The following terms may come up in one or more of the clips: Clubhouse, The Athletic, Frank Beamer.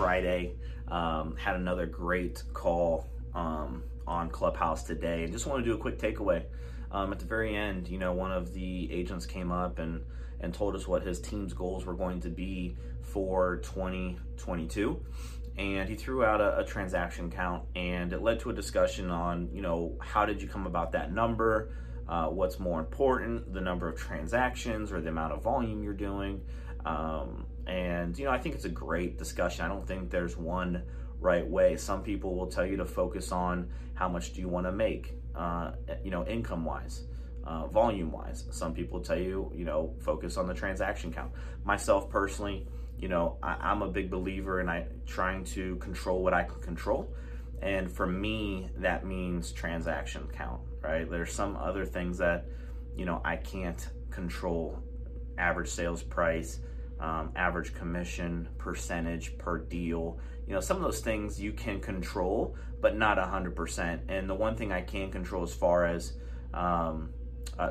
Friday. Had another great call on Clubhouse today. And just want to do a quick takeaway. At the very end, one of the agents came up and told us what his team's goals were going to be for 2022. And he threw out a transaction count, and it led to a discussion on, how did you come about that number? What's more important, the number of transactions or the amount of volume you're doing? And, I think it's a great discussion. I don't think there's one right way. Some people will tell you to focus on how much do you want to make, income-wise, volume-wise. Some people tell you, focus on the transaction count. Myself personally, I'm a big believer in trying to control what I can control. And for me, that means transaction count, right? There's some other things that, I can't control. Average sales price, average commission, percentage per deal. Some of those things you can control, but not 100%. And the one thing I can control as far as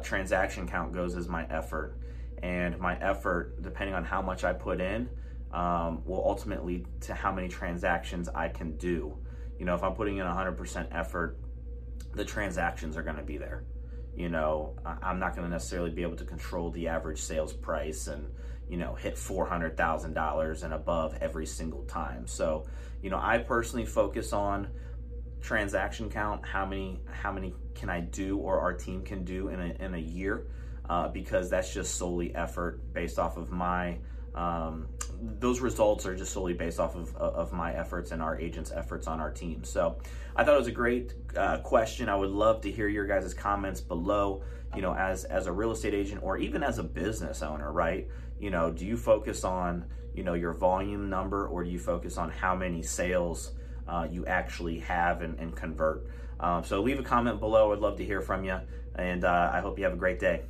transaction count goes is my effort. And my effort, depending on how much I put in, will ultimately to how many transactions I can do. If I'm putting in 100% effort, the transactions are going to be there. I'm not going to necessarily be able to control the average sales price and, hit $400,000 and above every single time. So, I personally focus on transaction count, how many can I do or our team can do in a year, because that's just solely effort based off of my, those results are just solely based off of my efforts and our agents' efforts on our team. So I thought it was a great question. I would love to hear your guys' comments below, as a real estate agent or even as a business owner, right? Do you focus on, your volume number, or do you focus on how many sales you actually have and convert? So leave a comment below. I'd love to hear from you. And I hope you have a great day.